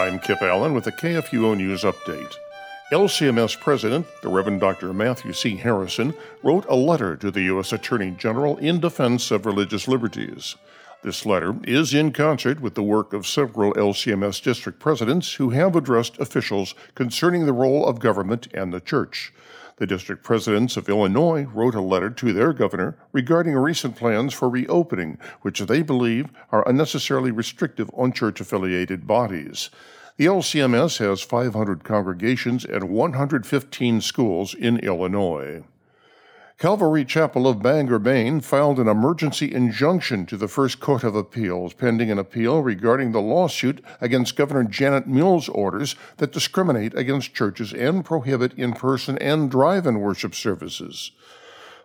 I'm Kip Allen with a KFUO News Update. LCMS President, the Reverend Dr. Matthew C. Harrison, wrote a letter to the U.S. Attorney General in defense of religious liberties. This letter is in concert with the work of several LCMS district presidents who have addressed officials concerning the role of government and the church. The district presidents of Illinois wrote a letter to their governor regarding recent plans for reopening, which they believe are unnecessarily restrictive on church-affiliated bodies. The LCMS has 500 congregations and 115 schools in Illinois. Calvary Chapel of Bangor, Maine, filed an emergency injunction to the First Court of Appeals pending an appeal regarding the lawsuit against Governor Janet Mills' orders that discriminate against churches and prohibit in-person and drive-in worship services.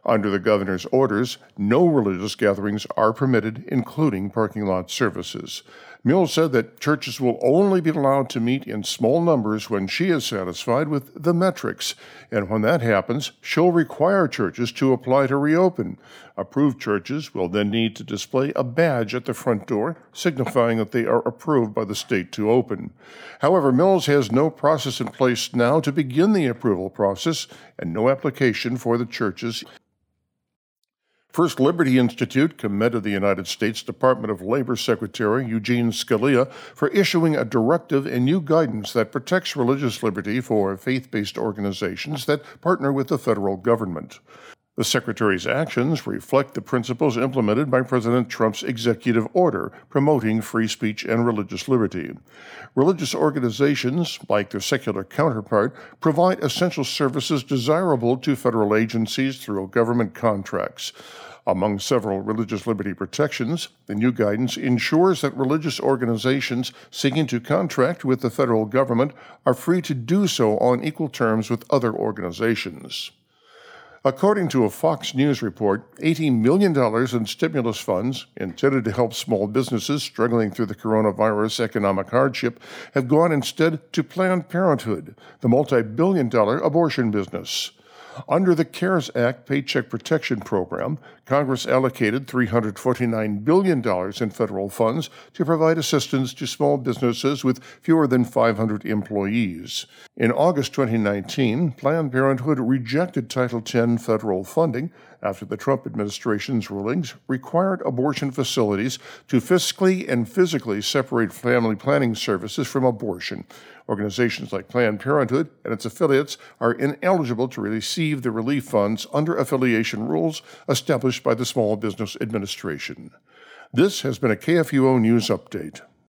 Under the governor's orders, no religious gatherings are permitted, including parking lot services. Mills said that churches will only be allowed to meet in small numbers when she is satisfied with the metrics, and when that happens, she'll require churches to apply to reopen. Approved churches will then need to display a badge at the front door, signifying that they are approved by the state to open. However, Mills has no process in place now to begin the approval process, and no application for the churches. First Liberty Institute commended the United States Department of Labor Secretary Eugene Scalia for issuing a directive and new guidance that protects religious liberty for faith-based organizations that partner with the federal government. The Secretary's actions reflect the principles implemented by President Trump's executive order promoting free speech and religious liberty. Religious organizations, like their secular counterpart, provide essential services desirable to federal agencies through government contracts. Among several religious liberty protections, the new guidance ensures that religious organizations seeking to contract with the federal government are free to do so on equal terms with other organizations. According to a Fox News report, $80 million in stimulus funds intended to help small businesses struggling through the coronavirus economic hardship have gone instead to Planned Parenthood, the multi-billion-dollar abortion business. Under the CARES Act Paycheck Protection Program, Congress allocated $349 billion in federal funds to provide assistance to small businesses with fewer than 500 employees. In August 2019, Planned Parenthood rejected Title X federal funding after the Trump administration's rulings required abortion facilities to fiscally and physically separate family planning services from abortion. Organizations like Planned Parenthood and its affiliates are ineligible to receive the relief funds under affiliation rules established by the Small Business Administration. This has been a KFUO News Update.